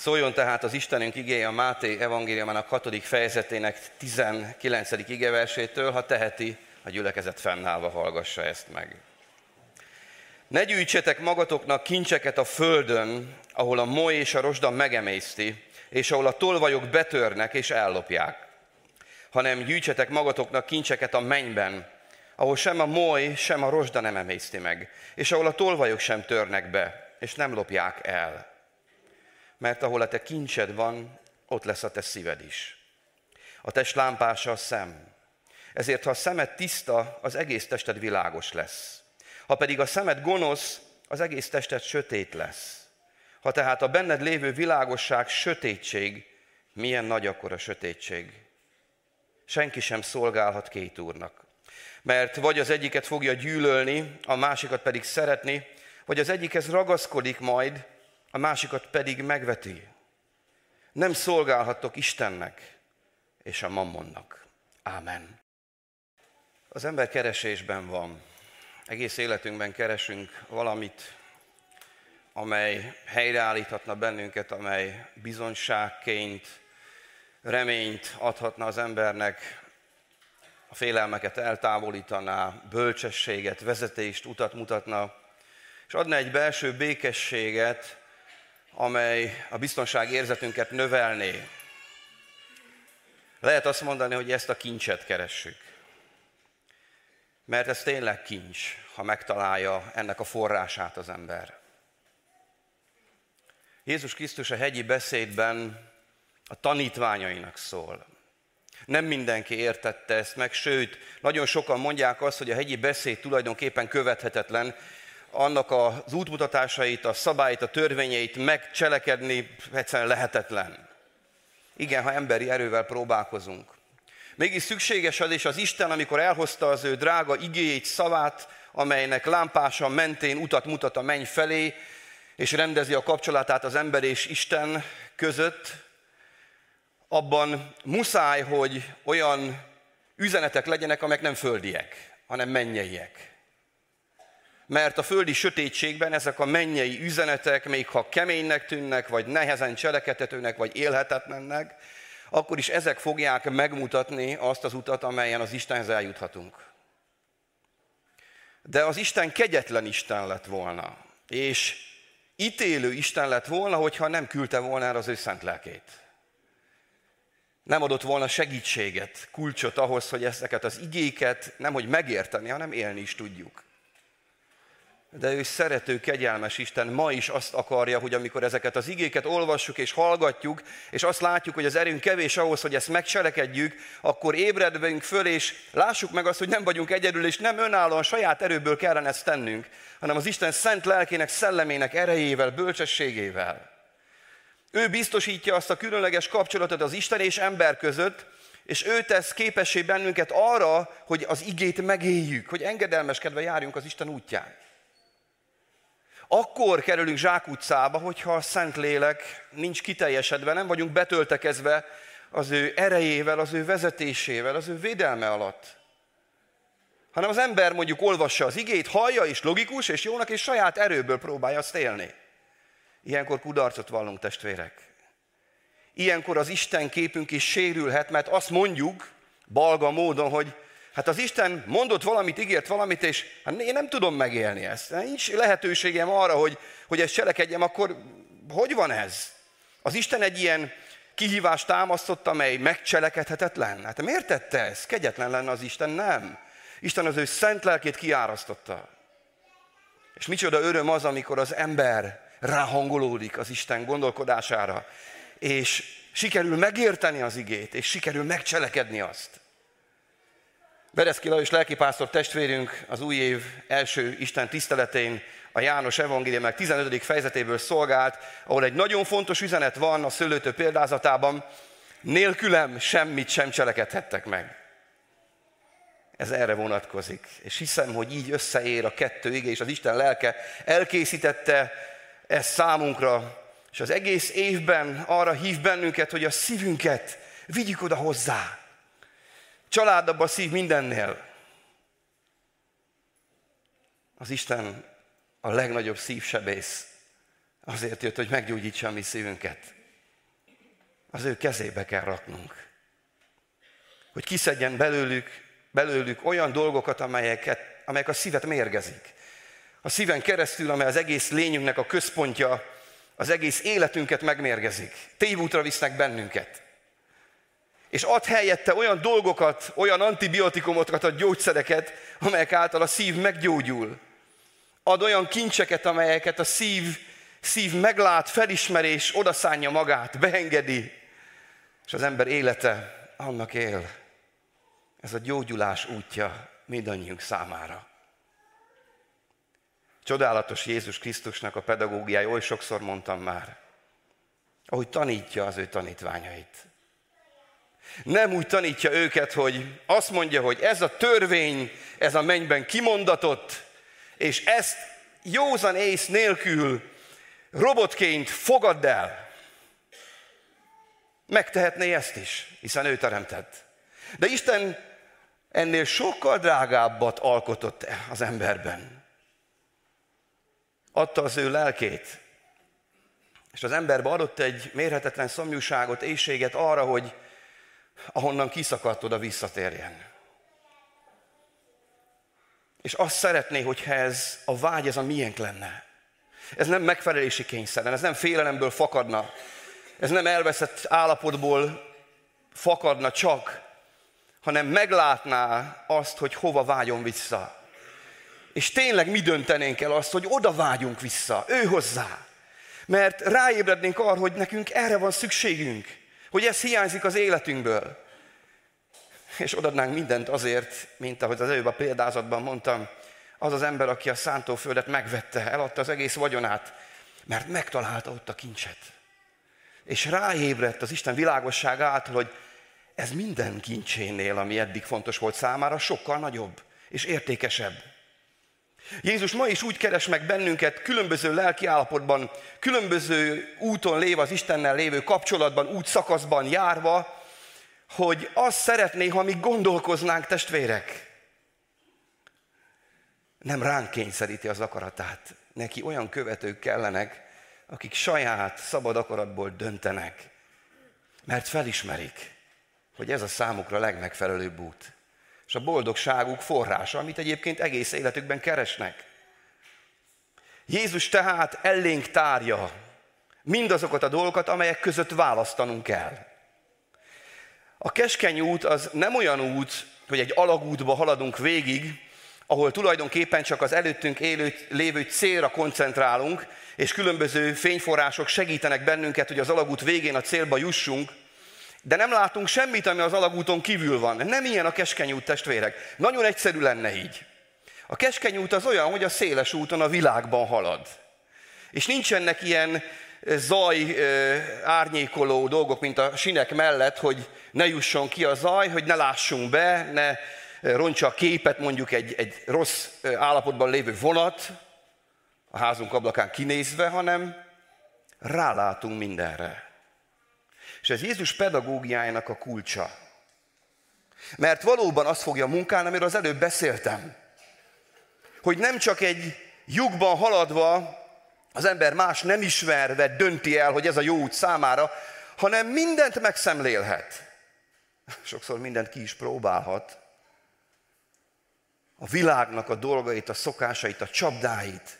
Szóljon tehát az Istenünk igéje a Máté evangéliumának 6. fejezetének 19. igeversétől, ha teheti, a gyülekezet fennállva hallgassa ezt meg. Ne gyűjtsetek magatoknak kincseket a földön, ahol a moly és a rozsda megemészti, és ahol a tolvajok betörnek és ellopják, hanem gyűjtsetek magatoknak kincseket a mennyben, ahol sem a moly, sem a rozsda nem emészti meg, és ahol a tolvajok sem törnek be, és nem lopják el. Mert ahol a te kincsed van, ott lesz a te szíved is. A test lámpása a szem. Ezért, ha a szemed tiszta, az egész tested világos lesz. Ha pedig a szemed gonosz, az egész tested sötét lesz. Ha tehát a benned lévő világosság sötétség, milyen nagy akkor a sötétség? Senki sem szolgálhat két úrnak. Mert vagy az egyiket fogja gyűlölni, a másikat pedig szeretni, vagy az egyikhez ragaszkodik majd, a másikat pedig megveti. Nem szolgálhattok Istennek és a mammonnak. Ámen. Az ember keresésben van. Egész életünkben keresünk valamit, amely helyreállíthatna bennünket, amely bizonságként reményt adhatna az embernek, a félelmeket eltávolítaná, bölcsességet, vezetést, utat mutatna, és adna egy belső békességet, amely a biztonságérzetünket növelné. Lehet azt mondani, hogy ezt a kincset keressük. Mert ez tényleg kincs, ha megtalálja ennek a forrását az ember. Jézus Krisztus a hegyi beszédben a tanítványainak szól. Nem mindenki értette ezt meg, sőt, nagyon sokan mondják azt, hogy a hegyi beszéd tulajdonképpen követhetetlen, annak az útmutatásait, a szabályt, a törvényeit megcselekedni egyszerűen lehetetlen. Igen, ha emberi erővel próbálkozunk. Mégis szükséges az, és az Isten, amikor elhozta az ő drága igéjét, szavát, amelynek lámpása mentén utat mutat a menny felé, és rendezi a kapcsolatát az ember és Isten között, abban muszáj, hogy olyan üzenetek legyenek, amelyek nem földiek, hanem mennyeiek. Mert a földi sötétségben ezek a mennyei üzenetek, még ha keménynek tűnnek, vagy nehezen cselekedhetőnek, vagy élhetetlennek, akkor is ezek fogják megmutatni azt az utat, amelyen az Istenhez eljuthatunk. De az Isten kegyetlen Isten lett volna, és ítélő Isten lett volna, hogyha nem küldte volna el az ő szent lelkét. Nem adott volna segítséget, kulcsot ahhoz, hogy ezeket az igéket nemhogy megérteni, hanem élni is tudjuk. De ő szerető, kegyelmes Isten ma is azt akarja, hogy amikor ezeket az igéket olvassuk és hallgatjuk, és azt látjuk, hogy az erőnk kevés ahhoz, hogy ezt megcselekedjük, akkor ébredjünk föl, és lássuk meg azt, hogy nem vagyunk egyedül, és nem önállóan saját erőből kellene ezt tennünk, hanem az Isten szent lelkének, szellemének erejével, bölcsességével. Ő biztosítja azt a különleges kapcsolatot az Isten és ember között, és ő tesz képessé bennünket arra, hogy az igét megéljük, hogy engedelmeskedve járjunk az Isten útján. Akkor kerülünk zsákutcába, hogyha a Szentlélek nincs kiteljesedve, nem vagyunk betöltekezve az ő erejével, az ő vezetésével, az ő védelme alatt. Hanem az ember mondjuk olvassa az igét, hallja és logikus, és jónak, és saját erőből próbálja azt élni. Ilyenkor kudarcot vallunk, testvérek. Ilyenkor az Isten képünk is sérülhet, mert azt mondjuk balga módon, hogy hát az Isten mondott valamit, ígért valamit, és hát én nem tudom megélni ezt. Nincs lehetőségem arra, hogy ezt cselekedjem, akkor hogy van ez? Az Isten egy ilyen kihívást támasztott, amely megcselekedhetetlen. Hát miért tette ezt? Kegyetlen lenne az Isten, nem. Isten az ő szent lelkét kiárasztotta. És micsoda öröm az, amikor az ember ráhangolódik az Isten gondolkodására, és sikerül megérteni az igét, és sikerül megcselekedni azt. Bereszki Lajos lelkipásztor testvérünk az új év első Isten tiszteletén a János evangéliumának 15. fejezetéből szolgált, ahol egy nagyon fontos üzenet van a szőlőtő példázatában, nélkülem semmit sem cselekedhettek meg. Ez erre vonatkozik, és hiszem, hogy így összeér a kettő ige, és az Isten lelke elkészítette ezt számunkra, és az egész évben arra hív bennünket, hogy a szívünket vigyük oda hozzá. Családabb a szív mindennél. Az Isten a legnagyobb szívsebész. Azért jött, hogy meggyógyítsa a mi szívünket. az ő kezébe kell raknunk. Hogy kiszedjen belőlük olyan dolgokat, amelyek a szívet mérgezik. A szíven keresztül, amely az egész lényünknek a központja, az egész életünket megmérgezik. Tévútra visznek bennünket. És ad helyette olyan dolgokat, olyan antibiotikumokat, a gyógyszereket, amelyek által a szív meggyógyul. Ad olyan kincseket, amelyeket a szív meglát, felismerés, odaszánja magát, beengedi. És az ember élete annak él. Ez a gyógyulás útja mindannyiunk számára. Csodálatos Jézus Krisztusnak a pedagógiája, oly sokszor mondtam már, ahogy tanítja az ő tanítványait. Nem úgy tanítja őket, hogy azt mondja, hogy ez a törvény, ez a mennyben kimondatott, és ezt józan ész nélkül robotként fogadd el. Megtehetné ezt is, hiszen ő teremtett. De Isten ennél sokkal drágábbat alkotott az emberben. Adta az ő lelkét, és az emberbe adott egy mérhetetlen szomjúságot, éhséget arra, hogy ahonnan kiszakadt, oda visszatérjen. És azt szeretné, hogyha ez a vágy, ez a miénk lenne. Ez nem megfelelési kényszeren, ez nem félelemből fakadna, ez nem elveszett állapotból fakadna csak, hanem meglátná azt, hogy hova vágyom vissza. És tényleg mi döntenénk el azt, hogy oda vágyunk vissza, ő hozzá. Mert ráébrednénk arra, hogy nekünk erre van szükségünk, hogy ez hiányzik az életünkből. És odadnánk mindent azért, mint ahogy az előbb a példázatban mondtam, az az ember, aki a szántóföldet megvette, eladta az egész vagyonát, mert megtalálta ott a kincset. És ráébredt az Isten világosság által, hogy ez minden kincsénél, ami eddig fontos volt számára, sokkal nagyobb és értékesebb. Jézus ma is úgy keres meg bennünket különböző lelki állapotban, különböző úton léve az Istennel lévő kapcsolatban, útszakaszban járva, hogy azt szeretné, ha mi gondolkoznánk, testvérek. Nem ránk kényszeríti az akaratát. Neki olyan követők kellenek, akik saját szabad akaratból döntenek, mert felismerik, hogy ez a számukra legmegfelelőbb út. És a boldogságuk forrása, amit egyébként egész életükben keresnek. Jézus tehát elénk tárja mindazokat a dolgokat, amelyek között választanunk kell. A keskeny út az nem olyan út, hogy egy alagútba haladunk végig, ahol tulajdonképpen csak az előttünk lévő célra koncentrálunk, és különböző fényforrások segítenek bennünket, hogy az alagút végén a célba jussunk, de nem látunk semmit, ami az alagúton kívül van. Nem ilyen a keskeny út, testvérek. Nagyon egyszerű lenne így. A keskeny út az olyan, hogy a széles úton a világban halad. És nincsenek ilyen zaj árnyékoló dolgok, mint a sinek mellett, hogy ne jusson ki a zaj, hogy ne lássunk be, ne roncsa a képet mondjuk egy rossz állapotban lévő vonat, a házunk ablakán kinézve, hanem rálátunk mindenre. És ez Jézus pedagógiájának a kulcsa. Mert valóban azt fogja munkálni, amiről az előbb beszéltem. Hogy nem csak egy lyukban haladva az ember más nem ismerve dönti el, hogy ez a jó út számára, hanem mindent megszemlélhet. Sokszor mindent ki is próbálhat. A világnak a dolgait, a szokásait, a csapdáit.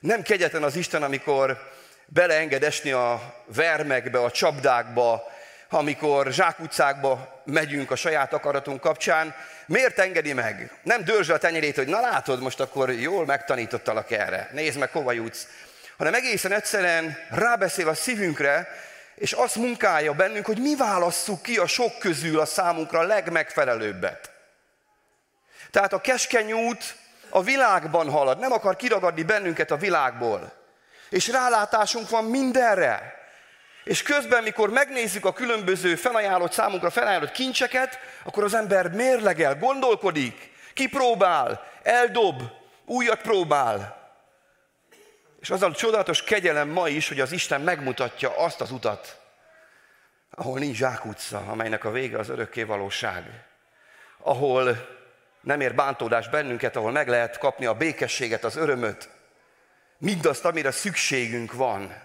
Nem kegyetlen az Isten, amikor beleenged esni a vermekbe, a csapdákba, amikor zsákutcákba megyünk a saját akaratunk kapcsán. Miért engedi meg? Nem dörzsöl a tenyerét, hogy na látod, most akkor jól megtanítottalak erre. Nézd meg, hova jutsz. Hanem egészen egyszerűen rábeszél a szívünkre, és azt munkálja bennünk, hogy mi válasszuk ki a sok közül a számunkra legmegfelelőbbet. Tehát a keskeny út a világban halad, nem akar kiragadni bennünket a világból. És rálátásunk van mindenre. És közben, mikor megnézzük a különböző számunkra felajánlott kincseket, akkor az ember mérlegel, gondolkodik, kipróbál, eldob, újat próbál. És az a csodálatos kegyelem ma is, hogy az Isten megmutatja azt az utat, ahol nincs zsákutca, amelynek a vége az örökké valóság. Ahol nem ér bántódás bennünket, ahol meg lehet kapni a békességet, az örömöt. Mindazt, amire szükségünk van.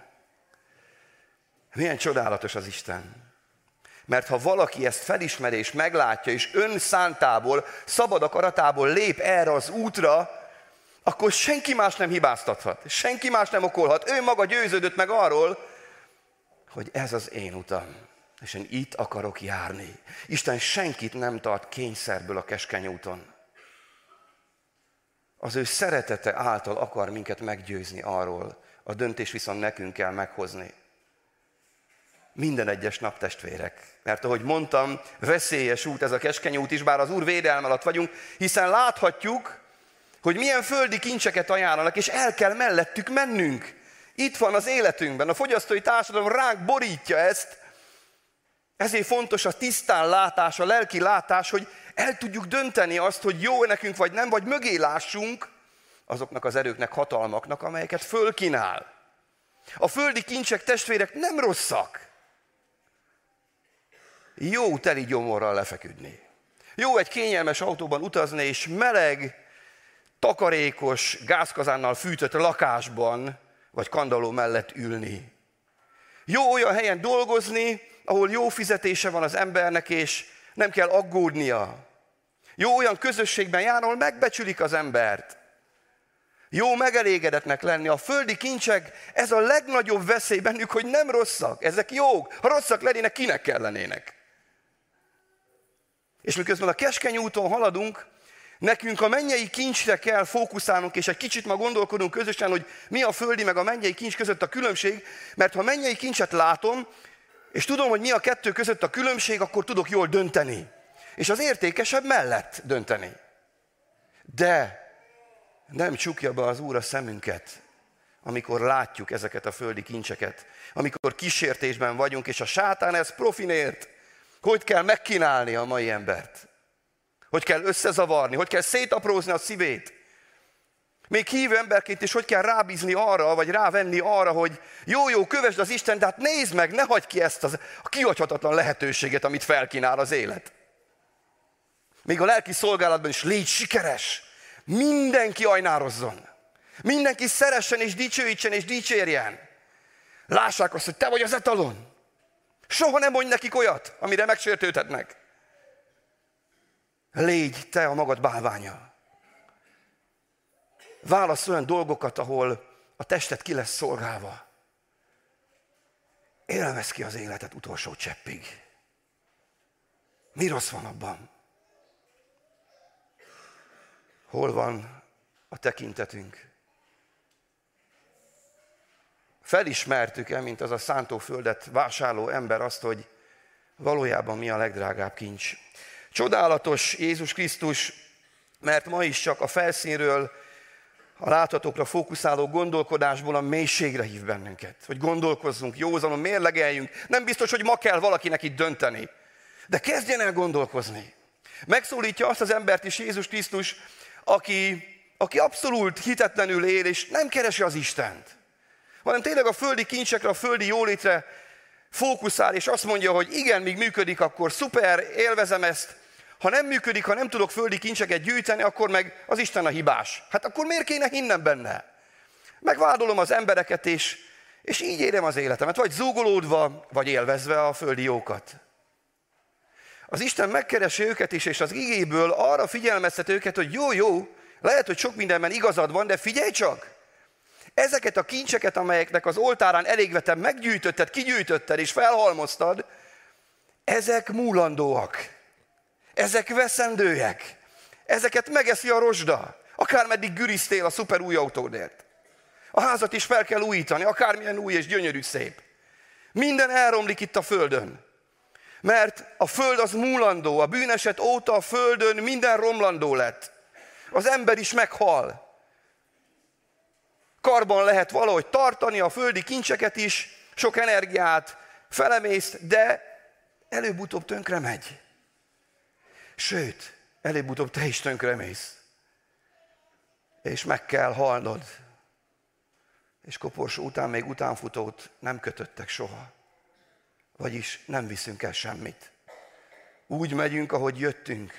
Milyen csodálatos az Isten. Mert ha valaki ezt felismeri és meglátja, és önszántából, szabad akaratából lép erre az útra, akkor senki más nem hibáztathat, senki más nem okolhat. Ő maga győződött meg arról, hogy ez az én utam, és én itt akarok járni. Isten senkit nem tart kényszerből a keskeny úton. Az ő szeretete által akar minket meggyőzni arról, a döntés viszont nekünk kell meghozni. Minden egyes nap, testvérek. Mert ahogy mondtam, veszélyes út ez a keskeny út is, bár az Úr védelme alatt vagyunk, hiszen láthatjuk, hogy milyen földi kincseket ajánlanak, és el kell mellettük mennünk. Itt van az életünkben, a fogyasztói társadalom ránk borítja ezt, ezért fontos a tisztán látás, a lelki látás, hogy el tudjuk dönteni azt, hogy jó nekünk vagy nem, vagy mögé lássunk azoknak az erőknek, hatalmaknak, amelyeket fölkínál. A földi kincsek, testvérek, nem rosszak. Jó teli gyomorral lefeküdni. Jó egy kényelmes autóban utazni, és meleg, takarékos, gázkazánnal fűtött lakásban, vagy kandalló mellett ülni. Jó olyan helyen dolgozni, ahol jó fizetése van az embernek, és nem kell aggódnia. Jó olyan közösségben jár, ahol megbecsülik az embert. Jó megelégedetnek lenni. A földi kincsek, ez a legnagyobb veszély bennük, hogy nem rosszak. Ezek jók. Ha rosszak lennének, kinek kellenének? És miközben a keskeny úton haladunk, nekünk a mennyei kincsre kell fókuszálnunk, és egy kicsit ma gondolkodunk közösen, hogy mi a földi meg a mennyei kincs között a különbség, mert ha mennyei kincset látom, és tudom, hogy mi a kettő között a különbség, akkor tudok jól dönteni. És az értékesebb mellett dönteni. De nem csukja be az Úr a szemünket, amikor látjuk ezeket a földi kincseket, amikor kísértésben vagyunk, és a sátán ez profinért, hogy kell megkínálni a mai embert. Hogy kell összezavarni, hogy kell szétaprózni a szívét. Még hívő emberként is hogy kell rábízni arra, vagy rávenni arra, hogy jó, kövesd az Isten, de hát nézd meg, ne hagyd ki ezt a kihagyhatatlan lehetőséget, amit felkínál az élet. Még a lelki szolgálatban is légy sikeres, mindenki ajnározzon, mindenki szeressen és dicsőítsen és dicsérjen. Lássák azt, hogy te vagy az etalon. Soha nem mondj nekik olyat, amire megsértődhetnek. Légy te a magad bálványa. Válasz olyan dolgokat, ahol a tested ki lesz szolgálva. Élvezd ki az életet utolsó cseppig. Mi rossz van abban? Hol van a tekintetünk? Felismertük-e, mint az a szántóföldet vásárló ember azt, hogy valójában mi a legdrágább kincs? Csodálatos Jézus Krisztus, mert ma is csak a felszínről, a láthatókra fókuszáló gondolkodásból a mélységre hív bennünket. Hogy gondolkozzunk, józanon mérlegeljünk. Nem biztos, hogy ma kell valakinek itt dönteni. De kezdjen el gondolkozni. Megszólítja azt az embert is Jézus Krisztus, aki abszolút hitetlenül él, és nem keresi az Istent. Hanem tényleg a földi kincsekre, a földi jólétre fókuszál, és azt mondja, hogy igen, míg működik, akkor szuper, élvezem ezt. Ha nem működik, ha nem tudok földi kincseket gyűjteni, akkor meg az Isten a hibás. Hát akkor miért kéne hinnem benne? Megvádolom az embereket, és így érem az életemet, vagy zúgolódva, vagy élvezve a földi jókat. Az Isten megkeresi őket is, és az igéből arra figyelmeztet őket, hogy jó, lehet, hogy sok mindenben igazad van, de figyelj csak! Ezeket a kincseket, amelyeknek az oltárán elégvetem, meggyűjtötted, kigyűjtötted és felhalmoztad, ezek múlandóak, ezek veszendőek, ezeket megeszi a rozsda, akármeddig gürisztél a szuper új autódért. A házat is fel kell újítani, akármilyen új és gyönyörű szép. Minden elromlik itt a földön, mert a föld az múlandó, a bűneset óta a földön minden romlandó lett. Az ember is meghal. Karban lehet valahogy tartani a földi kincseket is, sok energiát felemész, de előbb-utóbb tönkre megy. Sőt, előbb-utóbb te is tönkre mész. És meg kell halnod. És koporsó után még utánfutót nem kötöttek soha. Vagyis nem viszünk el semmit. Úgy megyünk, ahogy jöttünk.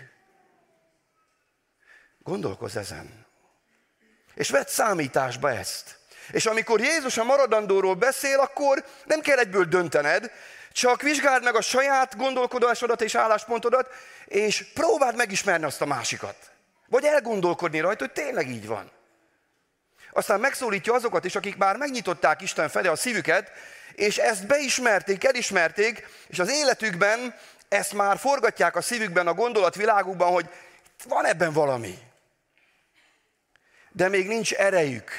Gondolkozz ezen. És vedd számításba ezt. És amikor Jézus a maradandóról beszél, akkor nem kell egyből döntened, csak vizsgáld meg a saját gondolkodásodat és álláspontodat, és próbáld megismerni azt a másikat. Vagy elgondolkodni rajta, hogy tényleg így van. Aztán megszólítja azokat is, akik már megnyitották Isten felé a szívüket, és ezt beismerték, elismerték, és az életükben ezt már forgatják a szívükben, a gondolatvilágukban, hogy van ebben valami. De még nincs erejük,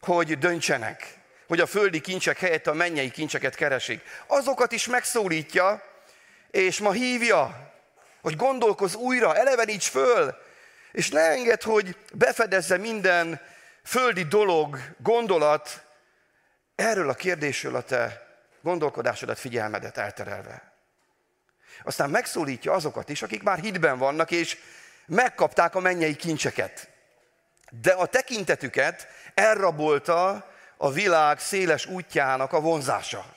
hogy döntsenek, hogy a földi kincsek helyett a mennyei kincseket keresik. Azokat is megszólítja, és ma hívja, hogy gondolkozz újra, eleveníts föl, és ne engedd, hogy befedezze minden földi dolog, gondolat, erről a kérdésről a te gondolkodásodat, figyelmedet elterelve. Aztán megszólítja azokat is, akik már hitben vannak, és megkapták a mennyei kincseket. De a tekintetüket elrabolta a világ széles útjának a vonzása.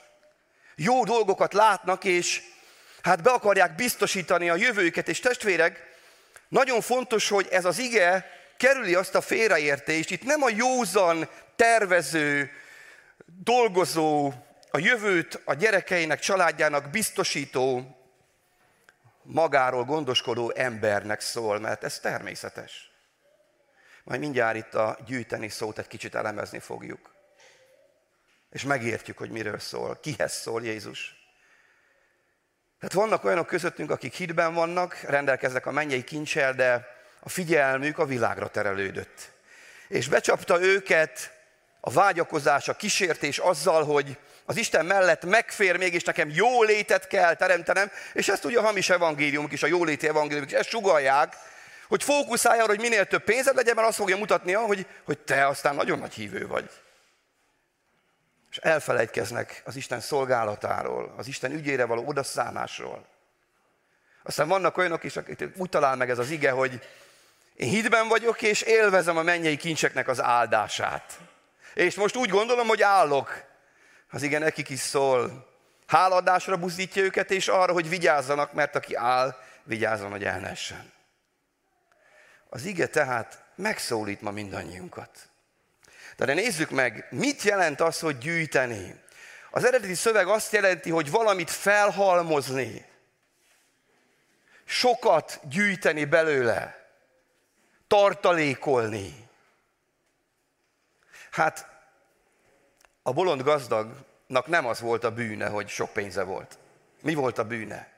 Jó dolgokat látnak, és be akarják biztosítani a jövőket, és testvérek, nagyon fontos, hogy ez az ige kerüli azt a félreértést. Itt nem a józan, tervező, dolgozó, a jövőt a gyerekeinek, családjának biztosító, magáról gondoskodó embernek szól, mert ez természetes. Majd mindjárt itt a gyűjteni szót egy kicsit elemezni fogjuk. És megértjük, hogy miről szól, kihez szól Jézus. Tehát vannak olyanok közöttünk, akik hitben vannak, rendelkeznek a mennyei kincsel, de a figyelmük a világra terelődött. És becsapta őket a vágyakozás, a kísértés azzal, hogy az Isten mellett megfér, mégis nekem jó létet kell teremtenem, és ezt ugye a hamis evangéliumok is, a jóléti evangéliumok is, ezt sugallják, hogy fókuszálj arra, hogy minél több pénzed legyen, mert azt fogja mutatnia, hogy te aztán nagyon nagy hívő vagy. És elfelejtkeznek az Isten szolgálatáról, az Isten ügyére való odaszánásról. Aztán vannak olyanok is, akik úgy talál meg ez az ige, hogy én hitben vagyok, és élvezem a mennyei kincseknek az áldását. És most úgy gondolom, hogy állok. Az ige nekik is szól. Háladásra buzdítja őket, és arra, hogy vigyázzanak, mert aki áll, vigyázzon, hogy el ne essen. Az ige tehát megszólít ma mindannyiunkat. De nézzük meg, mit jelent az, hogy gyűjteni. Az eredeti szöveg azt jelenti, hogy valamit felhalmozni. Sokat gyűjteni belőle. Tartalékolni. A bolond gazdagnak nem az volt a bűne, hogy sok pénze volt. Mi volt a bűne?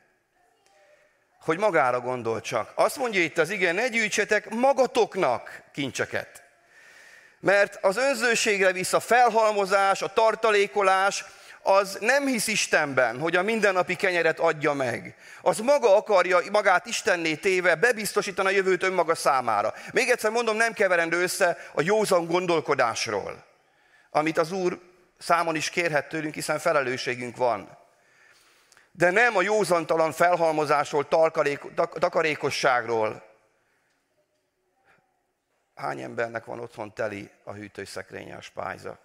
Hogy magára gondol csak. Azt mondja itt az ige, ne gyűjtsetek magatoknak kincseket. Mert az önzőségre visz a felhalmozás, a tartalékolás, az nem hisz Istenben, hogy a mindennapi kenyeret adja meg. Az maga akarja magát Istenné téve bebiztosítani a jövőt önmaga számára. Még egyszer mondom, nem keverendő össze a józan gondolkodásról, amit az Úr számon is kérhet tőlünk, hiszen felelősségünk van. De nem a józantalan felhalmozásról, takarékosságról. Hány embernek van otthon teli a hűtőszekrénye, a spájza?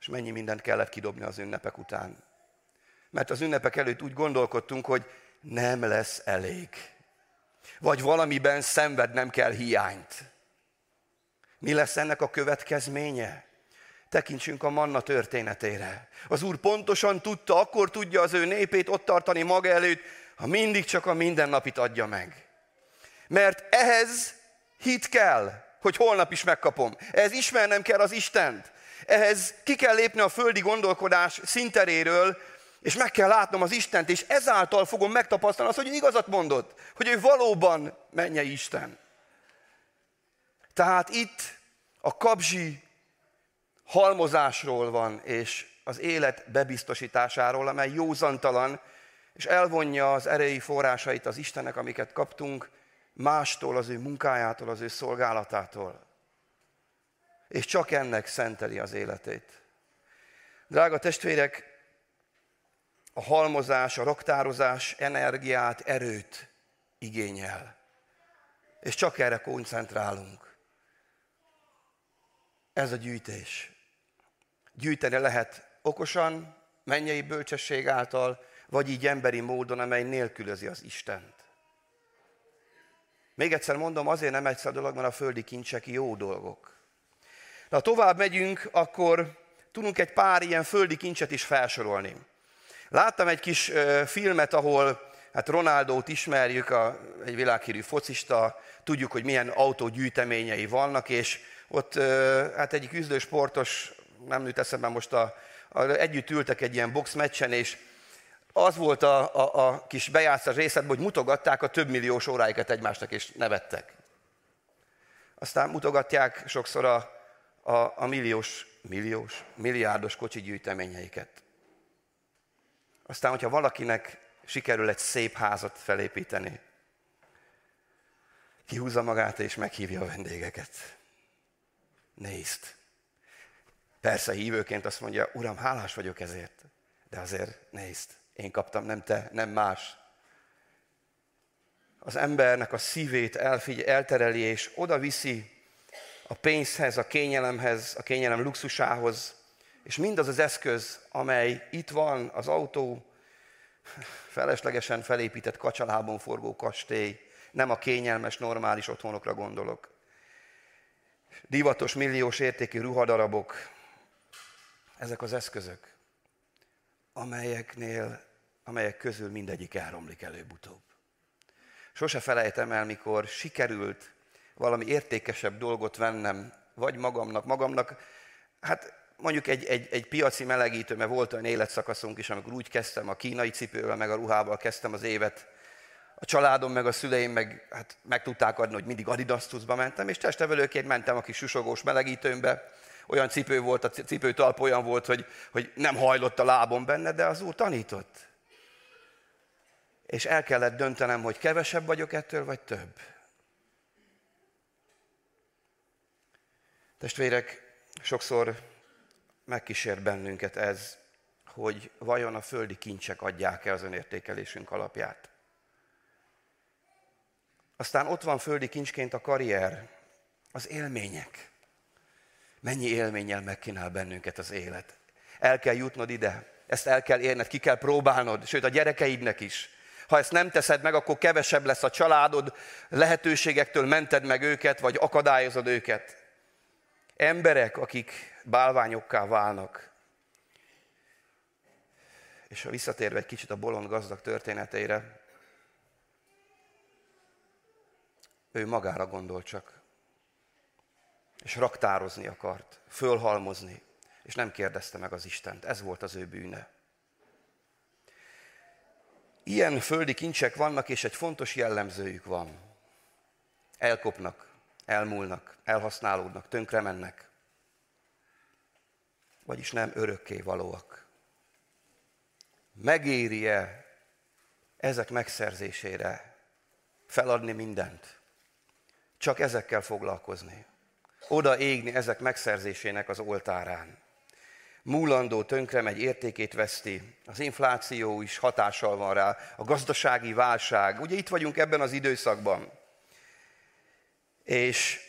És mennyi mindent kellett kidobni az ünnepek után? Mert az ünnepek előtt úgy gondolkodtunk, hogy nem lesz elég. Vagy valamiben szenvednem kell hiányt. Mi lesz ennek a következménye? Tekintsünk a manna történetére. Az Úr pontosan tudta, akkor tudja az ő népét ott tartani maga előtt, ha mindig csak a mindennapit adja meg. Mert ehhez hit kell, hogy holnap is megkapom. Ehhez ismernem kell az Istent. Ehhez ki kell lépni a földi gondolkodás színteréről, és meg kell látnom az Istent, és ezáltal fogom megtapasztalni azt, hogy igazat mondott, hogy ő valóban mennyei Isten. Tehát itt a kabzsi halmozásról van, és az élet bebiztosításáról, amely józantalan, és elvonja az erői forrásait az Istennek, amiket kaptunk, mástól, az ő munkájától, az ő szolgálatától. És csak ennek szenteli az életét. Drága testvérek, a halmozás, a raktározás energiát, erőt igényel. És csak erre koncentrálunk. Ez a gyűjtés. Gyűjteni lehet okosan, mennyei bölcsesség által, vagy így emberi módon, amely nélkülözi az Istent. Még egyszer mondom, azért nem egyszerű dolog, mert a földi kincsek jó dolgok. De ha tovább megyünk, akkor tudunk egy pár ilyen földi kincset is felsorolni. Láttam egy kis filmet, ahol hát Ronaldót ismerjük, egy világhírű focista, tudjuk, hogy milyen autógyűjteményei vannak, és ott hát egyik üzdősportos, nem jut eszembe most, együtt ültek egy ilyen boxmeccsen, és az volt a kis bejátszás részletben, hogy mutogatták a több milliós óráikat egymásnak, és nevettek. Aztán mutogatják sokszor a milliárdos kocsi gyűjteményeiket. Aztán, hogyha valakinek sikerül egy szép házat felépíteni, kihúzza magát és meghívja a vendégeket. Nézd! Persze hívőként azt mondja, Uram, hálás vagyok ezért, de azért nézd, én kaptam, nem te, nem más. Az embernek a szívét eltereli és oda viszi a pénzhez, a kényelemhez, a kényelem luxusához, és mindaz az eszköz, amely itt van, az autó, feleslegesen felépített kacsalábon forgó kastély, nem a kényelmes, normális otthonokra gondolok. Divatos, milliós értékű ruhadarabok, ezek az eszközök, amelyek közül mindegyik elromlik előbb-utóbb. Sose felejtem el, mikor sikerült valami értékesebb dolgot vennem, vagy magamnak, hát mondjuk egy piaci melegítő, mert volt olyan életszakaszunk is, amikor úgy kezdtem a kínai cipővel, meg a ruhával kezdtem az évet. A családom, meg a szüleim meg tudták adni, hogy mindig Adidas cuccba mentem, és testnevelőként mentem a kis susogós melegítőmbe. Olyan cipő volt, a cipőtalp olyan volt, hogy nem hajlott a lábom benne, de az Úr tanított. És el kellett döntenem, hogy kevesebb vagyok ettől, vagy több. Testvérek, sokszor megkísér bennünket ez, hogy vajon a földi kincsek adják-e az önértékelésünk alapját. Aztán ott van földi kincsként a karrier, az élmények. Mennyi élménnyel megkínál bennünket az élet. El kell jutnod ide, ezt el kell érned, ki kell próbálnod, sőt a gyerekeidnek is. Ha ezt nem teszed meg, akkor kevesebb lesz a családod, lehetőségektől mented meg őket, vagy akadályozod őket. Emberek, akik bálványokká válnak. És ha visszatérve egy kicsit a bolond gazdag történetére, ő magára gondolt csak, és raktározni akart, fölhalmozni, és nem kérdezte meg az Istent. Ez volt az ő bűne. Ilyen földi kincsek vannak, és egy fontos jellemzőjük van. Elkopnak, elmúlnak, elhasználódnak, tönkremennek. Vagyis nem örökké valóak. Megéri-e ezek megszerzésére feladni mindent? Csak ezekkel foglalkozni. Oda égni ezek megszerzésének az oltárán. Múlandó, tönkremegy, értékét veszti, az infláció is hatással van rá, a gazdasági válság. Ugye itt vagyunk ebben az időszakban. És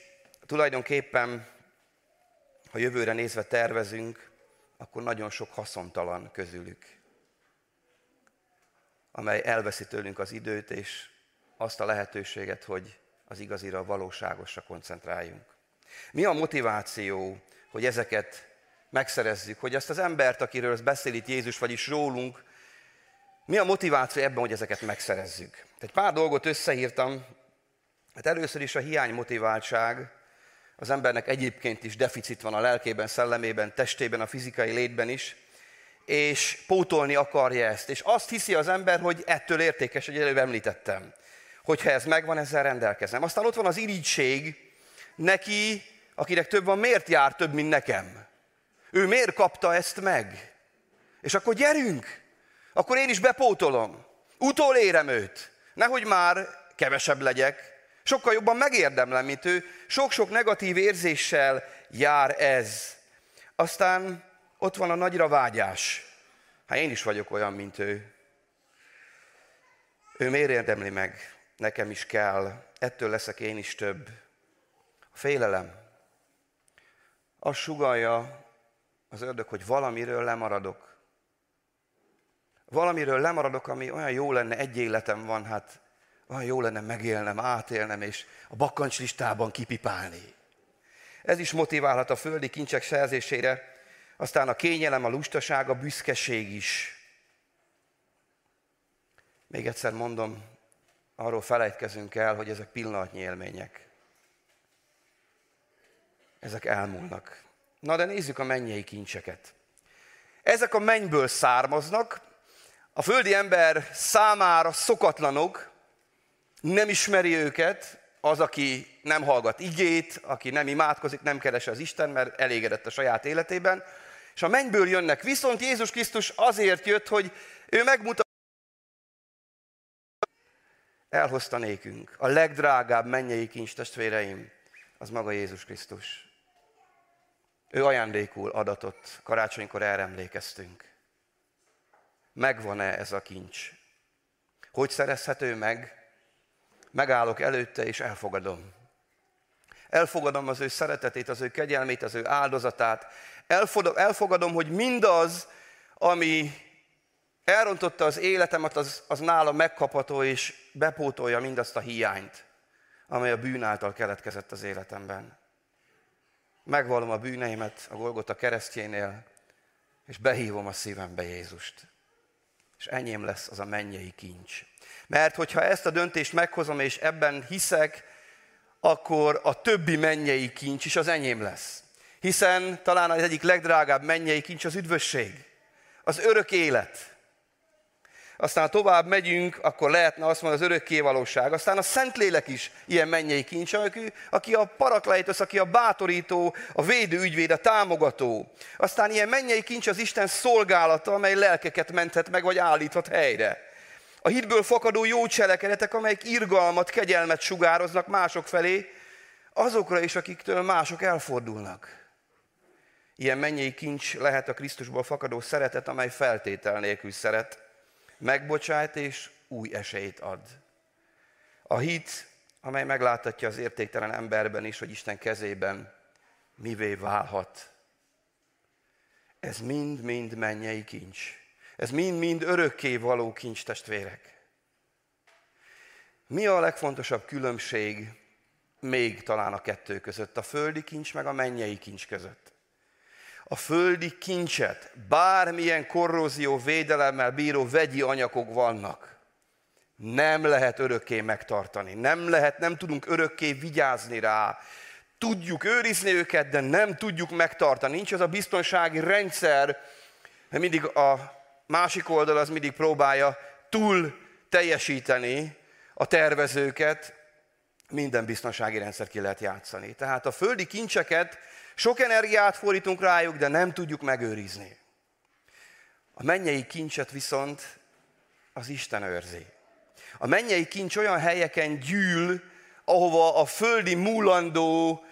tulajdonképpen, ha jövőre nézve tervezünk, akkor nagyon sok haszontalan közülük, amely elveszi tőlünk az időt és azt a lehetőséget, hogy az igazira, valóságosra koncentráljunk. Mi a motiváció, hogy ezeket megszerezzük, hogy ezt az embert, akiről beszél itt Jézus, vagyis rólunk, mi a motiváció ebben, hogy ezeket megszerezzük? Egy pár dolgot összeírtam. Hát először is a hiánymotiváltság, az embernek egyébként is deficit van a lelkében, szellemében, testében, a fizikai létben is, és pótolni akarja ezt. És azt hiszi az ember, hogy ettől értékes, hogy előbb említettem. Hogyha ez megvan, ezzel rendelkezem. Aztán ott van az irigység, neki, akinek több van, miért jár több, mint nekem? Ő miért kapta ezt meg? És akkor gyerünk, akkor én is bepótolom. Utolérem őt, nehogy már kevesebb legyek. Sokkal jobban megérdemlem, mint ő. Sok-sok negatív érzéssel jár ez. Aztán ott van a nagyra vágyás. Hát én is vagyok olyan, mint ő. Ő miért érdemli meg? Nekem is kell. Ettől leszek én is több. A félelem. Azt sugallja az ördög, hogy valamiről lemaradok. Valamiről lemaradok, ami olyan jó lenne, egy életem van, hát olyan jó lenne megélnem, átélnem, és a bakkancslistában kipipálni. Ez is motiválhat a földi kincsek szerzésére, aztán a kényelem, a lustaság, a büszkeség is. Még egyszer mondom, arról felejtkezünk el, hogy ezek pillanatnyi élmények. Ezek elmúlnak. Na de nézzük a mennyei kincseket. Ezek a mennyből származnak, a földi ember számára szokatlanok, nem ismeri őket, az, aki nem hallgat igét, aki nem imádkozik, nem keresi az Isten, mert elégedett a saját életében, és a mennyből jönnek. Viszont Jézus Krisztus azért jött, hogy ő megmutassa, elhozta nékünk. A legdrágább mennyei kincs, testvéreim, az maga Jézus Krisztus. Ő ajándékul adatott, karácsonykor erre emlékeztünk. Megvan-e ez a kincs? Hogy szerezhető meg? Megállok előtte és elfogadom. Elfogadom az ő szeretetét, az ő kegyelmét, az ő áldozatát. Elfogadom, hogy mindaz, ami elrontotta az életemet, az nála megkapható, és bepótolja mindazt a hiányt, amely a bűn által keletkezett az életemben. Megvallom a bűneimet a Golgota keresztjénél, és behívom a szívembe Jézust. És enyém lesz az a mennyei kincs. Mert hogyha ezt a döntést meghozom, és ebben hiszek, akkor a többi mennyei kincs is az enyém lesz. Hiszen talán az egyik legdrágább mennyei kincs az üdvösség, az örök élet. Aztán tovább megyünk, akkor lehetne azt mondani, az örökkévalóság. Aztán a Szentlélek is ilyen mennyei kincs, aki a parakleitosz, aki a bátorító, a védőügyvéd, a támogató. Aztán ilyen mennyei kincs az Isten szolgálata, amely lelkeket menthet meg, vagy állíthat helyre. A hitből fakadó jó cselekedetek, amelyek irgalmat, kegyelmet sugároznak mások felé, azokra is, akiktől mások elfordulnak. Ilyen mennyei kincs lehet a Krisztusból fakadó szeretet, amely feltétel nélkül szeret, megbocsájt és új esélyt ad. A hit, amely megláthatja az értéktelen emberben is, hogy Isten kezében mivé válhat. Ez mind-mind mennyei kincs. Ez mind-mind örökké való kincs, testvérek. Mi a legfontosabb különbség még talán a kettő között? A földi kincs meg a mennyei kincs között. A földi kincset bármilyen korrózió védelemmel bíró vegyi anyagok vannak. Nem lehet örökké megtartani. Nem tudunk örökké vigyázni rá. Tudjuk őrizni őket, de nem tudjuk megtartani. Nincs az a biztonsági rendszer, mert mindig a másik oldal az mindig próbálja túl teljesíteni a tervezőket, minden biztonsági rendszer ki lehet játszani. Tehát a földi kincseket sok energiát fordítunk rájuk, de nem tudjuk megőrizni. A mennyei kincset viszont az Isten őrzi. A mennyei kincs olyan helyeken gyűl, ahova a földi múlandó,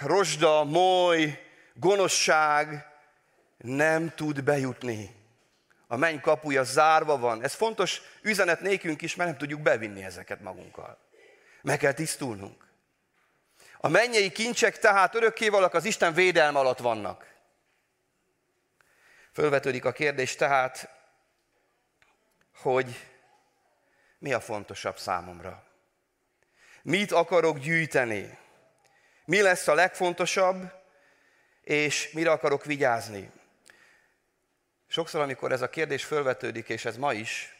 rozsda, moly, gonoszság nem tud bejutni. A menny kapuja zárva van. Ez fontos üzenet nékünk is, mert nem tudjuk bevinni ezeket magunkkal. Meg kell tisztulnunk. A mennyei kincsek tehát örökkévalók az Isten védelme alatt vannak. Fölvetődik a kérdés tehát, hogy mi a fontosabb számomra? Mit akarok gyűjteni? Mi lesz a legfontosabb, és mire akarok vigyázni? Sokszor, amikor ez a kérdés fölvetődik, és ez ma is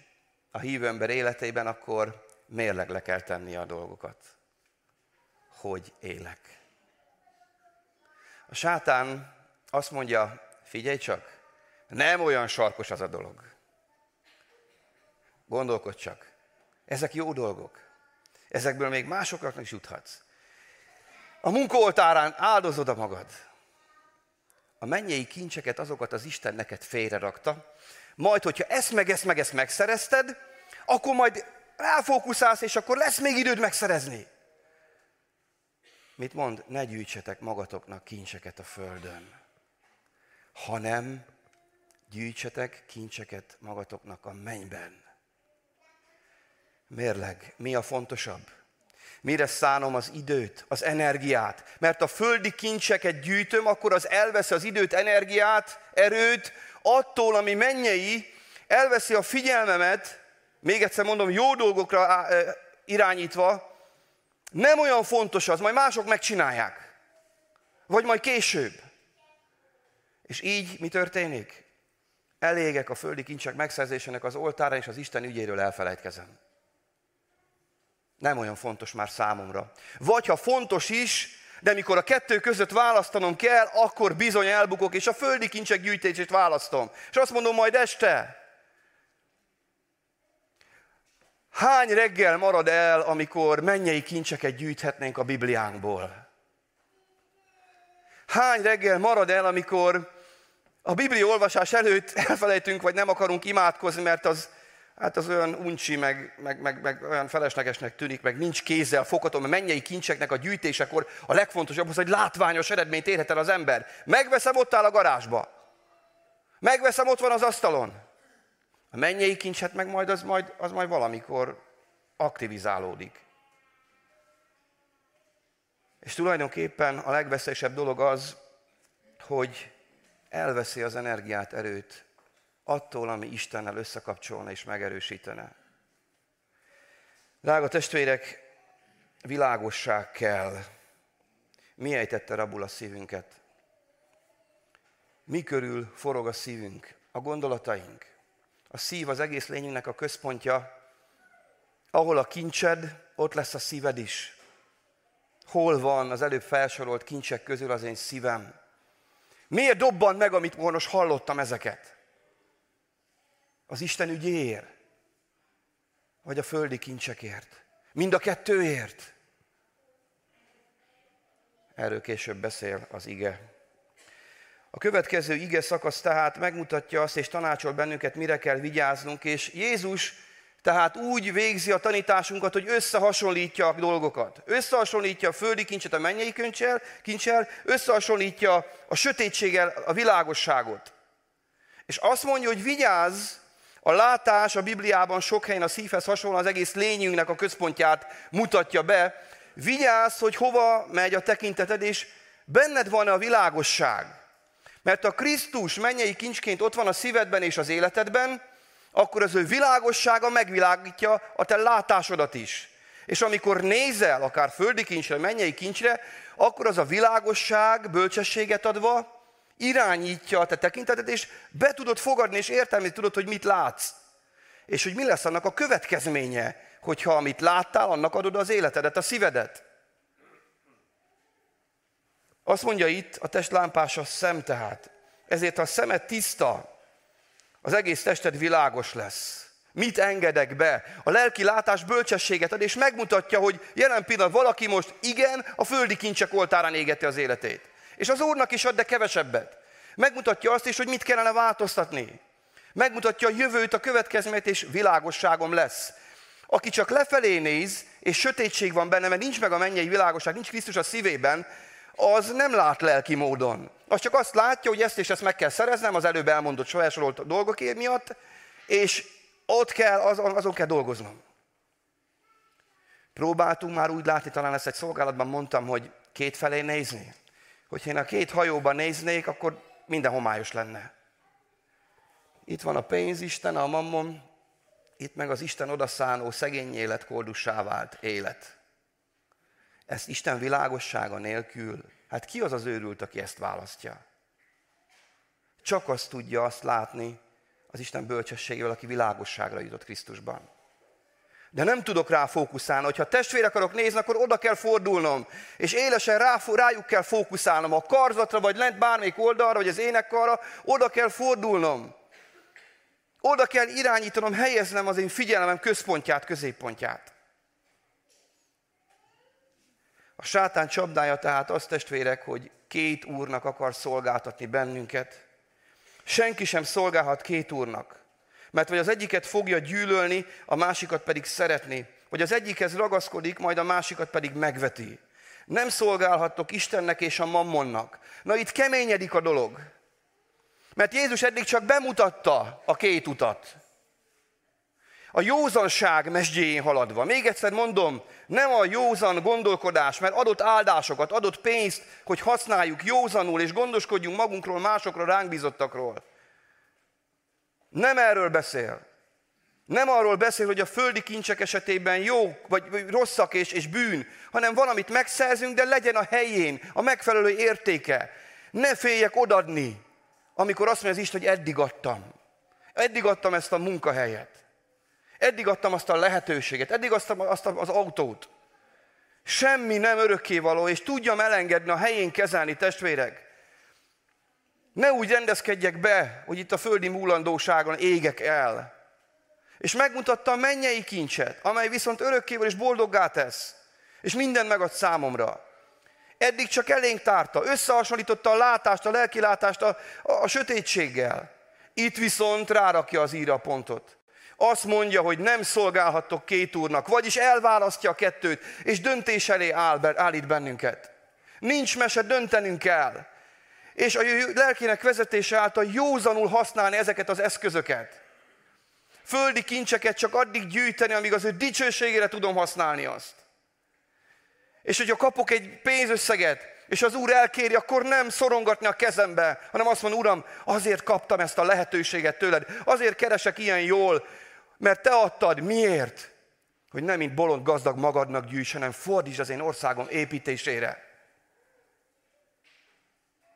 a hívő ember életében, akkor mérlegre kell tennie a dolgokat. Hogy élek? A sátán azt mondja, figyelj csak, nem olyan sarkos az a dolog. Gondolkodj csak, ezek jó dolgok. Ezekből még másoknak is juthatsz. A munkaoltárán áldozod a magad. A mennyei kincseket, azokat az Isten neked félrerakta, majd, hogyha ezt meg megszerezted, akkor majd ráfókuszálsz, és akkor lesz még időd megszerezni. Mit mond? Ne gyűjtsetek magatoknak kincseket a földön, hanem gyűjtsetek kincseket magatoknak a mennyben. Mérleg, mi a fontosabb? Mire szánom az időt, az energiát? Mert a földi kincseket gyűjtöm, akkor az elveszi az időt, energiát, erőt, attól, ami mennyei, elveszi a figyelmemet, még egyszer mondom, jó dolgokra irányítva, nem olyan fontos az, majd mások megcsinálják. vagy majd később. És így mi történik? Elégek a földi kincsek megszerzésének az oltára, és az Isten ügyéről elfelejtkezem. Nem olyan fontos már számomra. Vagy ha fontos is, de mikor a kettő között választanom kell, akkor bizony elbukok, és a földi kincsek gyűjtését választom. És azt mondom majd este. Hány reggel marad el, amikor mennyei kincseket gyűjthetnénk a Bibliánkból? Hány reggel marad el, amikor a Biblia olvasás előtt elfelejtünk, vagy nem akarunk imádkozni, mert az olyan uncsi, meg olyan feleslegesnek tűnik, meg nincs kézzel fogható, mert mennyei kincseknek a gyűjtésekor a legfontosabb az, hogy látványos eredményt érhet el az ember. Megveszem, ott áll a garázsba. Megveszem, ott van az asztalon. A mennyei kincset meg majd az majd valamikor aktivizálódik. És tulajdonképpen a legveszélyesebb dolog az, hogy elveszi az energiát, erőt attól, ami Istennel összekapcsolna és megerősítene. Drága testvérek, világosság kell. Mi ejtette rabul a szívünket? Mi körül forog a szívünk, a gondolataink? A szív az egész lényünknek a központja. Ahol a kincsed, ott lesz a szíved is. Hol van az előbb felsorolt kincsek közül az én szívem? Miért dobban meg, amit most hallottam ezeket? Az Isten ügyéért? Vagy a földi kincsekért? Mind a kettőért? Erről később beszél az ige. A következő ige szakasz tehát megmutatja azt, és tanácsol bennünket, mire kell vigyáznunk, és Jézus tehát úgy végzi a tanításunkat, hogy összehasonlítja a dolgokat. Összehasonlítja a földi kincset a mennyei kincsel, összehasonlítja a sötétséggel a világosságot. És azt mondja, hogy vigyázz, a látás a Bibliában sok helyen a szívhez hasonlóan az egész lényünknek a központját mutatja be. Vigyázz, hogy hova megy a tekinteted, és benned van-e a világosság. Mert a Krisztus mennyei kincsként ott van a szívedben és az életedben, akkor az ő világossága megvilágítja a te látásodat is. És amikor nézel, akár földi kincsre, mennyei kincsre, akkor az a világosság bölcsességet adva irányítja a te tekintetet, és be tudod fogadni, és értelmezni tudod, hogy mit látsz. És hogy mi lesz annak a következménye, hogyha amit láttál, annak adod az életedet, a szívedet. Azt mondja itt, a test lámpása szem tehát. Ezért, ha a szemed tiszta, az egész tested világos lesz. Mit engedek be? A lelki látás bölcsességet ad, és megmutatja, hogy jelen pillanat valaki most igen, a földi kincsek oltárán égeti az életét. És az Úrnak is ad, de kevesebbet. Megmutatja azt is, hogy mit kellene változtatni. Megmutatja a jövőt, a következményt, és világosságom lesz. Aki csak lefelé néz, és sötétség van benne, mert nincs meg a mennyei világosság, nincs Krisztus a szívében, az nem lát lelki módon. Az csak azt látja, hogy ezt és ezt meg kell szereznem, az előbb elmondott felsorolt dolgok miatt, és ott kell, azon kell dolgoznom. Próbáltunk már úgy látni, talán ezt egy szolgálatban mondtam, hogy kétfelé nézni. Hogyha én a két hajóban néznék, akkor minden homályos lenne. Itt van a pénz Isten, a mammon, itt meg az Isten odaszánó szegény élet koldussá vált élet. Ezt Isten világossága nélkül, hát ki az az őrült, aki ezt választja? Csak azt tudja azt látni az Isten bölcsességével, aki világosságra jutott Krisztusban. De nem tudok rá fókuszálni, hogyha testvére akarok nézni, akkor oda kell fordulnom, és élesen rájuk kell fókuszálnom, a karzatra, vagy lent bármelyik oldalra, vagy az énekkarra, oda kell fordulnom. Oda kell irányítanom, helyeznem az én figyelemem központját, középpontját. A sátán csapdája tehát az, testvérek, hogy két úrnak akar szolgáltatni bennünket. Senki sem szolgálhat két úrnak, mert vagy az egyiket fogja gyűlölni, a másikat pedig szeretni, vagy az egyikhez ragaszkodik, majd a másikat pedig megveti. Nem szolgálhattok Istennek és a mammonnak. Na itt keményedik a dolog, mert Jézus eddig csak bemutatta a két utat. A józanság mesdjéjén haladva. Még egyszer mondom, nem a józan gondolkodás, mert adott áldásokat, adott pénzt, hogy használjuk józanul, és gondoskodjunk magunkról, másokról, ránk bízottakról. Nem erről beszél. Nem arról beszél, hogy a földi kincsek esetében jó, vagy rosszak és bűn, hanem van, amit megszerzünk, de legyen a helyén, a megfelelő értéke. Ne féljek odadni, amikor azt mondja az Isten, hogy eddig adtam. Eddig adtam ezt a munkahelyet. Eddig adtam azt a lehetőséget. Eddig adtam azt az autót. Semmi nem örökkévaló, és tudjam elengedni a helyén kezelni, testvérek. Ne úgy rendezkedjek be, hogy itt a földi múlandóságon égek el. És megmutatta a mennyei kincset, amely viszont örökkéval és boldoggá tesz, és mindent megad számomra. Eddig csak elénk tárta, összehasonlította a látást, a lelkilátást a sötétséggel. Itt viszont rárakja az íra a pontot. Azt mondja, hogy nem szolgálhattok két úrnak, vagyis elválasztja a kettőt, és döntés elé állít bennünket. Nincs mese, döntenünk kell. És a lelkének vezetése által józanul használni ezeket az eszközöket. Földi kincseket csak addig gyűjteni, amíg az ő dicsőségére tudom használni azt. És hogyha kapok egy pénzösszeget, és az Úr elkéri, akkor nem szorongatni a kezembe, hanem azt mondom, Uram, azért kaptam ezt a lehetőséget tőled, azért keresek ilyen jól, mert te adtad. Miért? Hogy nem mint bolond gazdag magadnak gyűjts, hanem fordítsd az én országom építésére.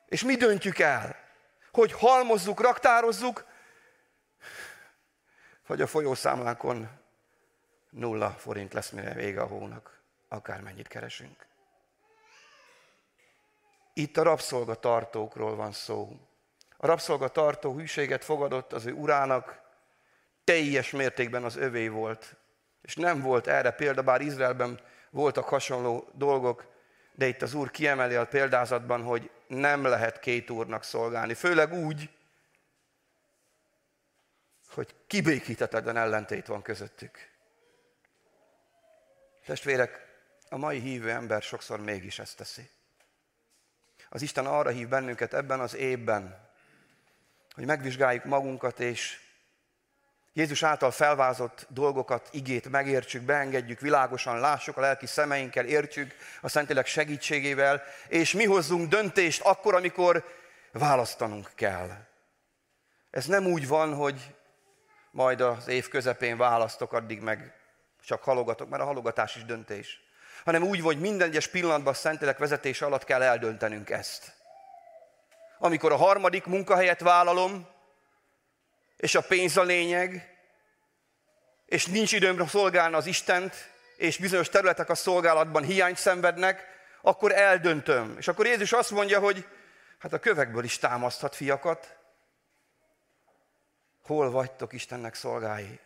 És mi döntjük el? Hogy halmozzuk, raktározzuk, vagy a folyószámlánkon 0 forint lesz, mire vége a hónak, akármennyit keresünk. Itt a rabszolgatartókról van szó. A rabszolgatartó hűséget fogadott az ő urának, teljes mértékben az övé volt. És nem volt erre példa, bár Izraelben voltak hasonló dolgok, de itt az Úr kiemeli a példázatban, hogy nem lehet két úrnak szolgálni. Főleg úgy, hogy kibékíthetetlen ellentét van közöttük. Testvérek, a mai hívő ember sokszor mégis ezt teszi. Az Isten arra hív bennünket ebben az évben, hogy megvizsgáljuk magunkat, és Jézus által felvázott dolgokat, igét megértsük, beengedjük, világosan lássuk a lelki szemeinkkel, értsük a Szentlélek segítségével, és mi hozzunk döntést akkor, amikor választanunk kell. Ez nem úgy van, hogy majd az év közepén választok, addig meg csak halogatok, mert a halogatás is döntés. Hanem úgy, hogy minden egyes pillanatban a Szentlélek vezetése alatt kell eldöntenünk ezt. Amikor a harmadik munkahelyet vállalom, és a pénz a lényeg, és nincs időmre szolgálni az Istent, és bizonyos területek a szolgálatban hiányt szenvednek, akkor eldöntöm. És akkor Jézus azt mondja, hogy hát a kövekből is támaszthat fiakat. Hol vagytok Istennek szolgái?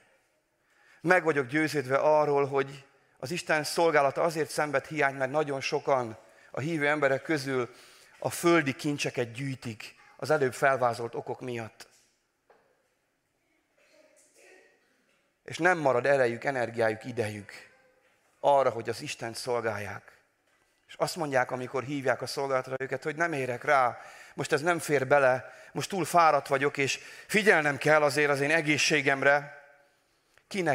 Meg vagyok győződve arról, hogy az Isten szolgálata azért szenved hiányt, mert nagyon sokan a hívő emberek közül a földi kincseket gyűjtik az előbb felvázolt okok miatt. És nem marad erejük, energiájuk, idejük arra, hogy az Istent szolgálják. És azt mondják, amikor hívják a szolgálatra őket, hogy nem érek rá, most ez nem fér bele, most túl fáradt vagyok, és figyelnem kell azért az én egészségemre.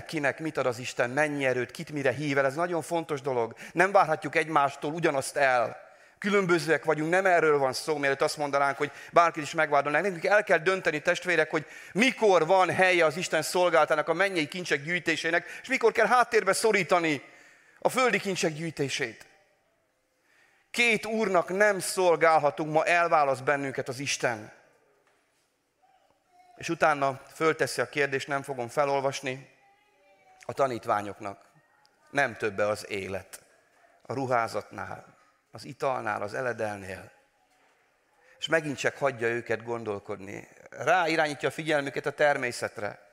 Kinek mit ad az Isten, mennyi erőt, kit mire hív el, ez nagyon fontos dolog. Nem várhatjuk egymástól ugyanazt el. Különbözőek vagyunk, nem erről van szó, mielőtt azt mondanánk, hogy bárkit is megvádolnánk. Nekünk el kell dönteni, testvérek, hogy mikor van helye az Isten szolgálatának, a mennyei kincsek gyűjtésének, és mikor kell háttérbe szorítani a földi kincsek gyűjtését. Két úrnak nem szolgálhatunk, ma elválaszt bennünket az Isten. És utána fölteszi a kérdést, nem fogom felolvasni, a tanítványoknak. Nem többe az élet. A ruházatnál, az italnál, az eledelnél. És megint csak hagyja őket gondolkodni. Ráirányítja a figyelmüket a természetre.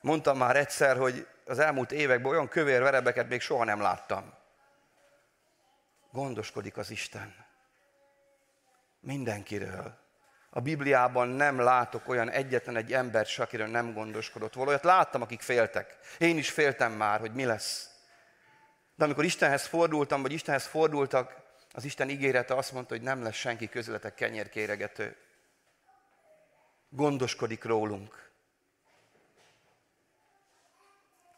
Mondtam már egyszer, hogy az elmúlt években olyan kövér verebeket még soha nem láttam. Gondoskodik az Isten. Mindenkiről. A Bibliában nem látok olyan egyetlen egy embert se, akiről nem gondoskodott volna. Olyat láttam, akik féltek. Én is féltem már, hogy mi lesz. De amikor Istenhez fordultam, vagy Istenhez fordultak, az Isten ígérete azt mondta, hogy nem lesz senki közületek kenyérkéregető. Gondoskodik rólunk.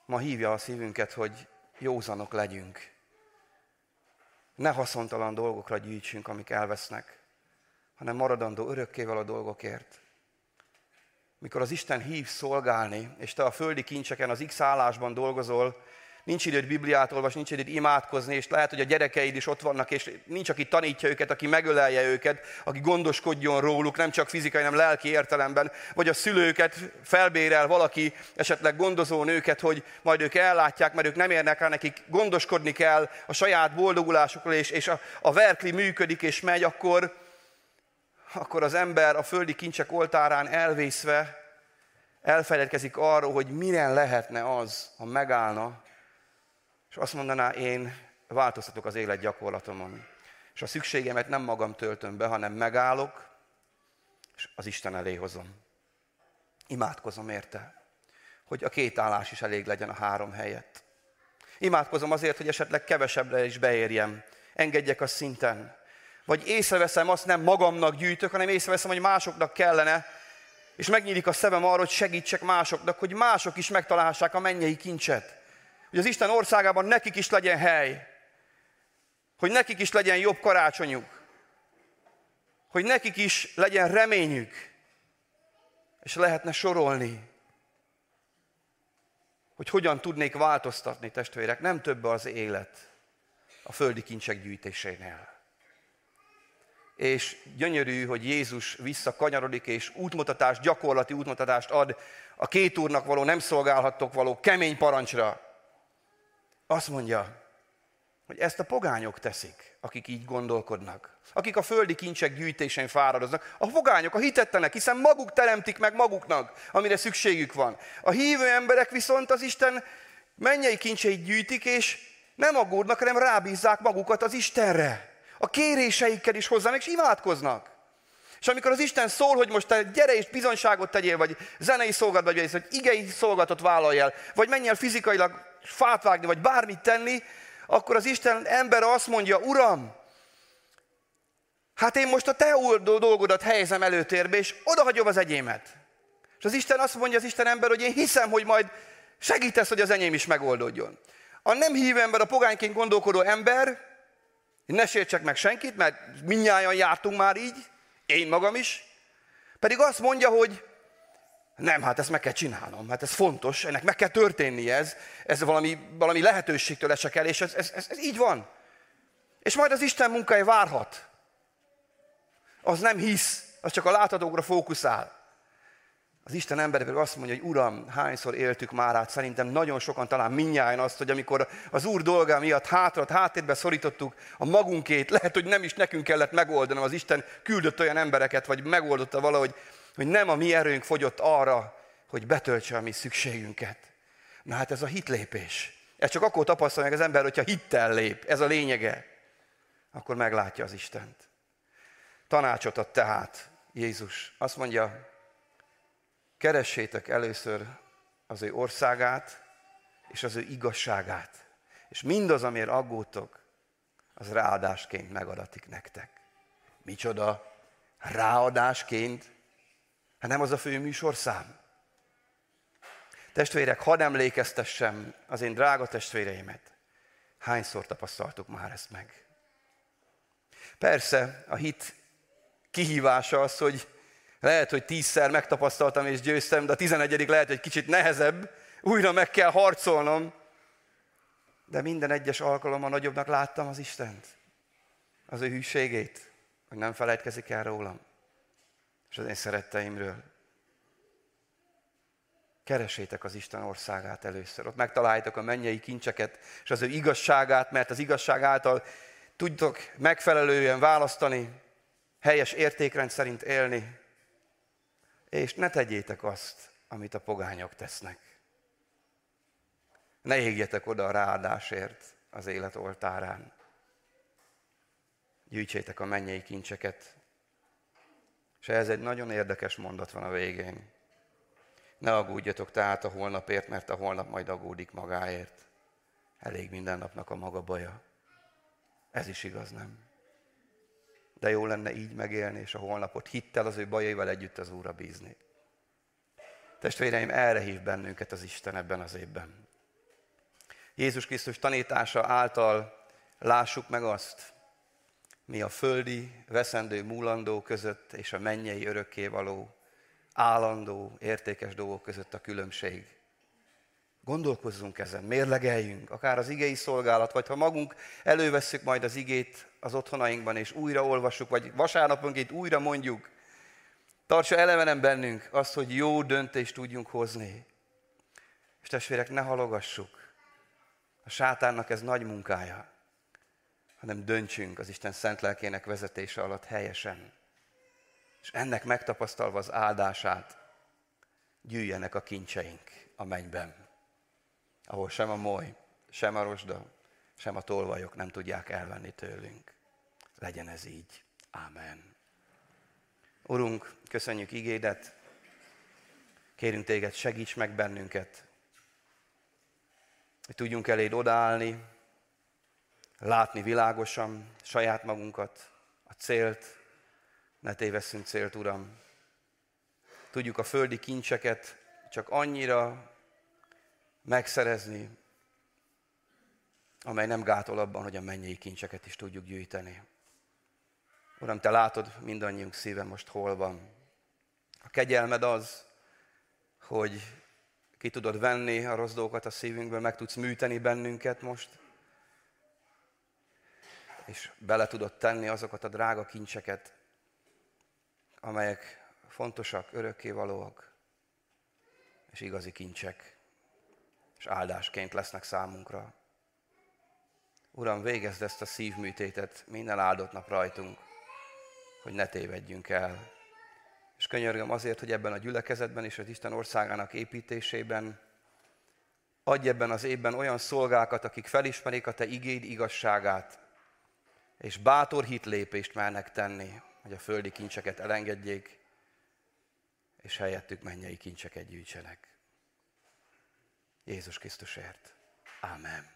Ma hívja a szívünket, hogy józanok legyünk. Ne haszontalan dolgokra gyűjtsünk, amik elvesznek, hanem maradandó örökkévaló dolgokért. mikor az Isten hív szolgálni, és te a földi kincseken, az X állásban dolgozol, nincs időd Bibliát olvasni, nincs időd imádkozni, és lehet, hogy a gyerekeid is ott vannak, és nincs, aki tanítja őket, aki megölelje őket, aki gondoskodjon róluk, nem csak fizikai, hanem lelki értelemben, vagy a szülőket felbérel valaki, esetleg gondozó nőket, hogy majd ők ellátják, mert ők nem érnek rá, nekik gondoskodni kell a saját boldogulásukról, és a verkli működik és megy, akkor az ember a földi kincsek oltárán elvészve elfeledkezik arról, hogy mire lehetne az, ha megállna, és azt mondaná, én változtatok az életgyakorlatomon, és a szükségemet nem magam töltöm be, hanem megállok, és az Isten elé hozom. Imádkozom érte, hogy a két állás is elég legyen a három helyett. Imádkozom azért, hogy esetleg kevesebbre is beérjem, engedjek a szinten. Vagy észreveszem, azt nem magamnak gyűjtök, hanem észreveszem, hogy másoknak kellene, és megnyílik a szemem arra, hogy segítsek másoknak, hogy mások is megtalálhassák a mennyei kincset. Hogy az Isten országában nekik is legyen hely, hogy nekik is legyen jobb karácsonyuk, hogy nekik is legyen reményük, és lehetne sorolni, hogy hogyan tudnék változtatni, testvérek, nem több az élet a földi kincsek gyűjtésénél. És gyönyörű, hogy Jézus visszakanyarodik, és útmutatást, gyakorlati útmutatást ad a két úrnak való, nem szolgálhattok való kemény parancsra. Azt mondja, hogy ezt a pogányok teszik, akik így gondolkodnak, akik a földi kincsek gyűjtésén fáradoznak. A pogányok, a hitetlenek, hiszen maguk teremtik meg maguknak, amire szükségük van. A hívő emberek viszont az Isten mennyei kincseit gyűjtik, és nem aggódnak, hanem rábízzák magukat az Istenre. A kéréseikkel is hozzának, és imádkoznak. És amikor az Isten szól, hogy most te gyere és bizonyságot tegyél, vagy zenei szolgálatot, vagy igei szolgálatot vállalj el, vagy menj el fizikailag fát vágni, vagy bármit tenni, akkor az Isten ember azt mondja, Uram, hát én most a te dolgodat helyezem előtérbe, és odahagyom az enyémet. És az Isten azt mondja, az Isten ember, hogy én hiszem, hogy majd segítesz, hogy az enyém is megoldódjon. A nem hívő ember, a pogányként gondolkodó ember, ne sértsek meg senkit, mert mindnyájan jártunk már így, én magam is, pedig azt mondja, hogy nem, hát ezt meg kell csinálnom, hát ez fontos, ennek meg kell történnie ez valami lehetőségtől esek el, és ez így van. És majd az Isten munkája várhat. Az nem hisz, az csak a láthatókra fókuszál. Az Isten ember pedig azt mondja, hogy Uram, hányszor éltük már át, szerintem nagyon sokan, talán mindnyájan azt, hogy amikor az Úr dolga miatt háttérbe szorítottuk a magunkét, lehet, hogy nem is nekünk kellett megoldanom, az Isten küldött olyan embereket, vagy megoldotta valahogy, hogy nem a mi erőnk fogyott arra, hogy betöltse a mi szükségünket. Na hát ez a hitlépés. Ez csak akkor tapasztalja meg az ember, hogyha hittel lép, ez a lényege. Akkor meglátja az Istent. Tanácsot ad tehát Jézus. Azt mondja, keressétek először az ő országát és az ő igazságát. És mindaz, amiért aggódtok, az ráadásként megadatik nektek. Micsoda? Ráadásként? Hát nem az a fő műsorszám. Testvérek, hadd emlékeztessem az én drága testvéreimet. Hányszor tapasztaltuk már ezt meg? Persze, a hit kihívása az, hogy lehet, hogy 10-szer megtapasztaltam és győztem, de a 11. lehet, hogy kicsit nehezebb, újra meg kell harcolnom. De minden egyes alkalommal nagyobbnak láttam az Istent, az ő hűségét, hogy nem felejtkezik el rólam, és az én szeretteimről. Keresétek az Isten országát először, ott megtaláljátok a mennyei kincseket, és az ő igazságát, mert az igazság által tudtok megfelelően választani, helyes értékrend szerint élni, és ne tegyétek azt, amit a pogányok tesznek. Ne égjetek oda a ráadásért az élet oltárán. Gyűjtsétek a mennyei kincseket. És ez egy nagyon érdekes mondat van a végén. Ne aggódjatok tehát a holnapért, mert a holnap majd aggódik magáért. Elég minden napnak a maga baja. Ez is igaz, nem? De jó lenne így megélni, és a holnapot hittel az ő bajaival együtt az Úrra bízni. Testvéreim, erre hív bennünket az Isten ebben az évben. Jézus Krisztus tanítása által lássuk meg azt, mi a földi, veszendő, múlandó között és a mennyei örökkévaló állandó, értékes dolgok között a különbség. Gondolkozzunk ezen, mérlegeljünk, akár az igei szolgálat, vagy ha magunk elővesszük majd az igét az otthonainkban, és újraolvassuk, vagy vasárnaponként újra mondjuk. Tartsa elevenen bennünk azt, hogy jó döntést tudjunk hozni. És testvérek, ne halogassuk. A sátánnak ez nagy munkája, hanem döntsünk az Isten szent lelkének vezetése alatt helyesen. És ennek megtapasztalva az áldását, gyűjjenek a kincseink a mennyben, ahol sem a moly, sem a rozsda, sem a tolvajok nem tudják elvenni tőlünk. Legyen ez így. Ámen. Urunk, köszönjük igédet, kérünk téged, segíts meg bennünket, hogy tudjunk eléd odaállni, látni világosan saját magunkat, a célt, ne tévesszünk célt, Uram. Tudjuk a földi kincseket csak annyira megszerezni, amely nem gátol abban, hogy a mennyei kincseket is tudjuk gyűjteni. Uram, te látod mindannyiunk szíve most hol van. A kegyelmed az, hogy ki tudod venni a rossz dolgokat a szívünkből, meg tudsz műteni bennünket most, és bele tudod tenni azokat a drága kincseket, amelyek fontosak, örökkévalóak, és igazi kincsek, és áldásként lesznek számunkra. Uram, végezd ezt a szívműtétet minden áldott nap rajtunk, hogy ne tévedjünk el. És könyörgöm azért, hogy ebben a gyülekezetben és az Isten országának építésében adj ebben az évben olyan szolgákat, akik felismerik a te igéd igazságát, és bátor hitlépést mernek tenni, hogy a földi kincseket elengedjék, és helyettük mennyei kincseket gyűjtsenek. Jézus Krisztusért. Ámen.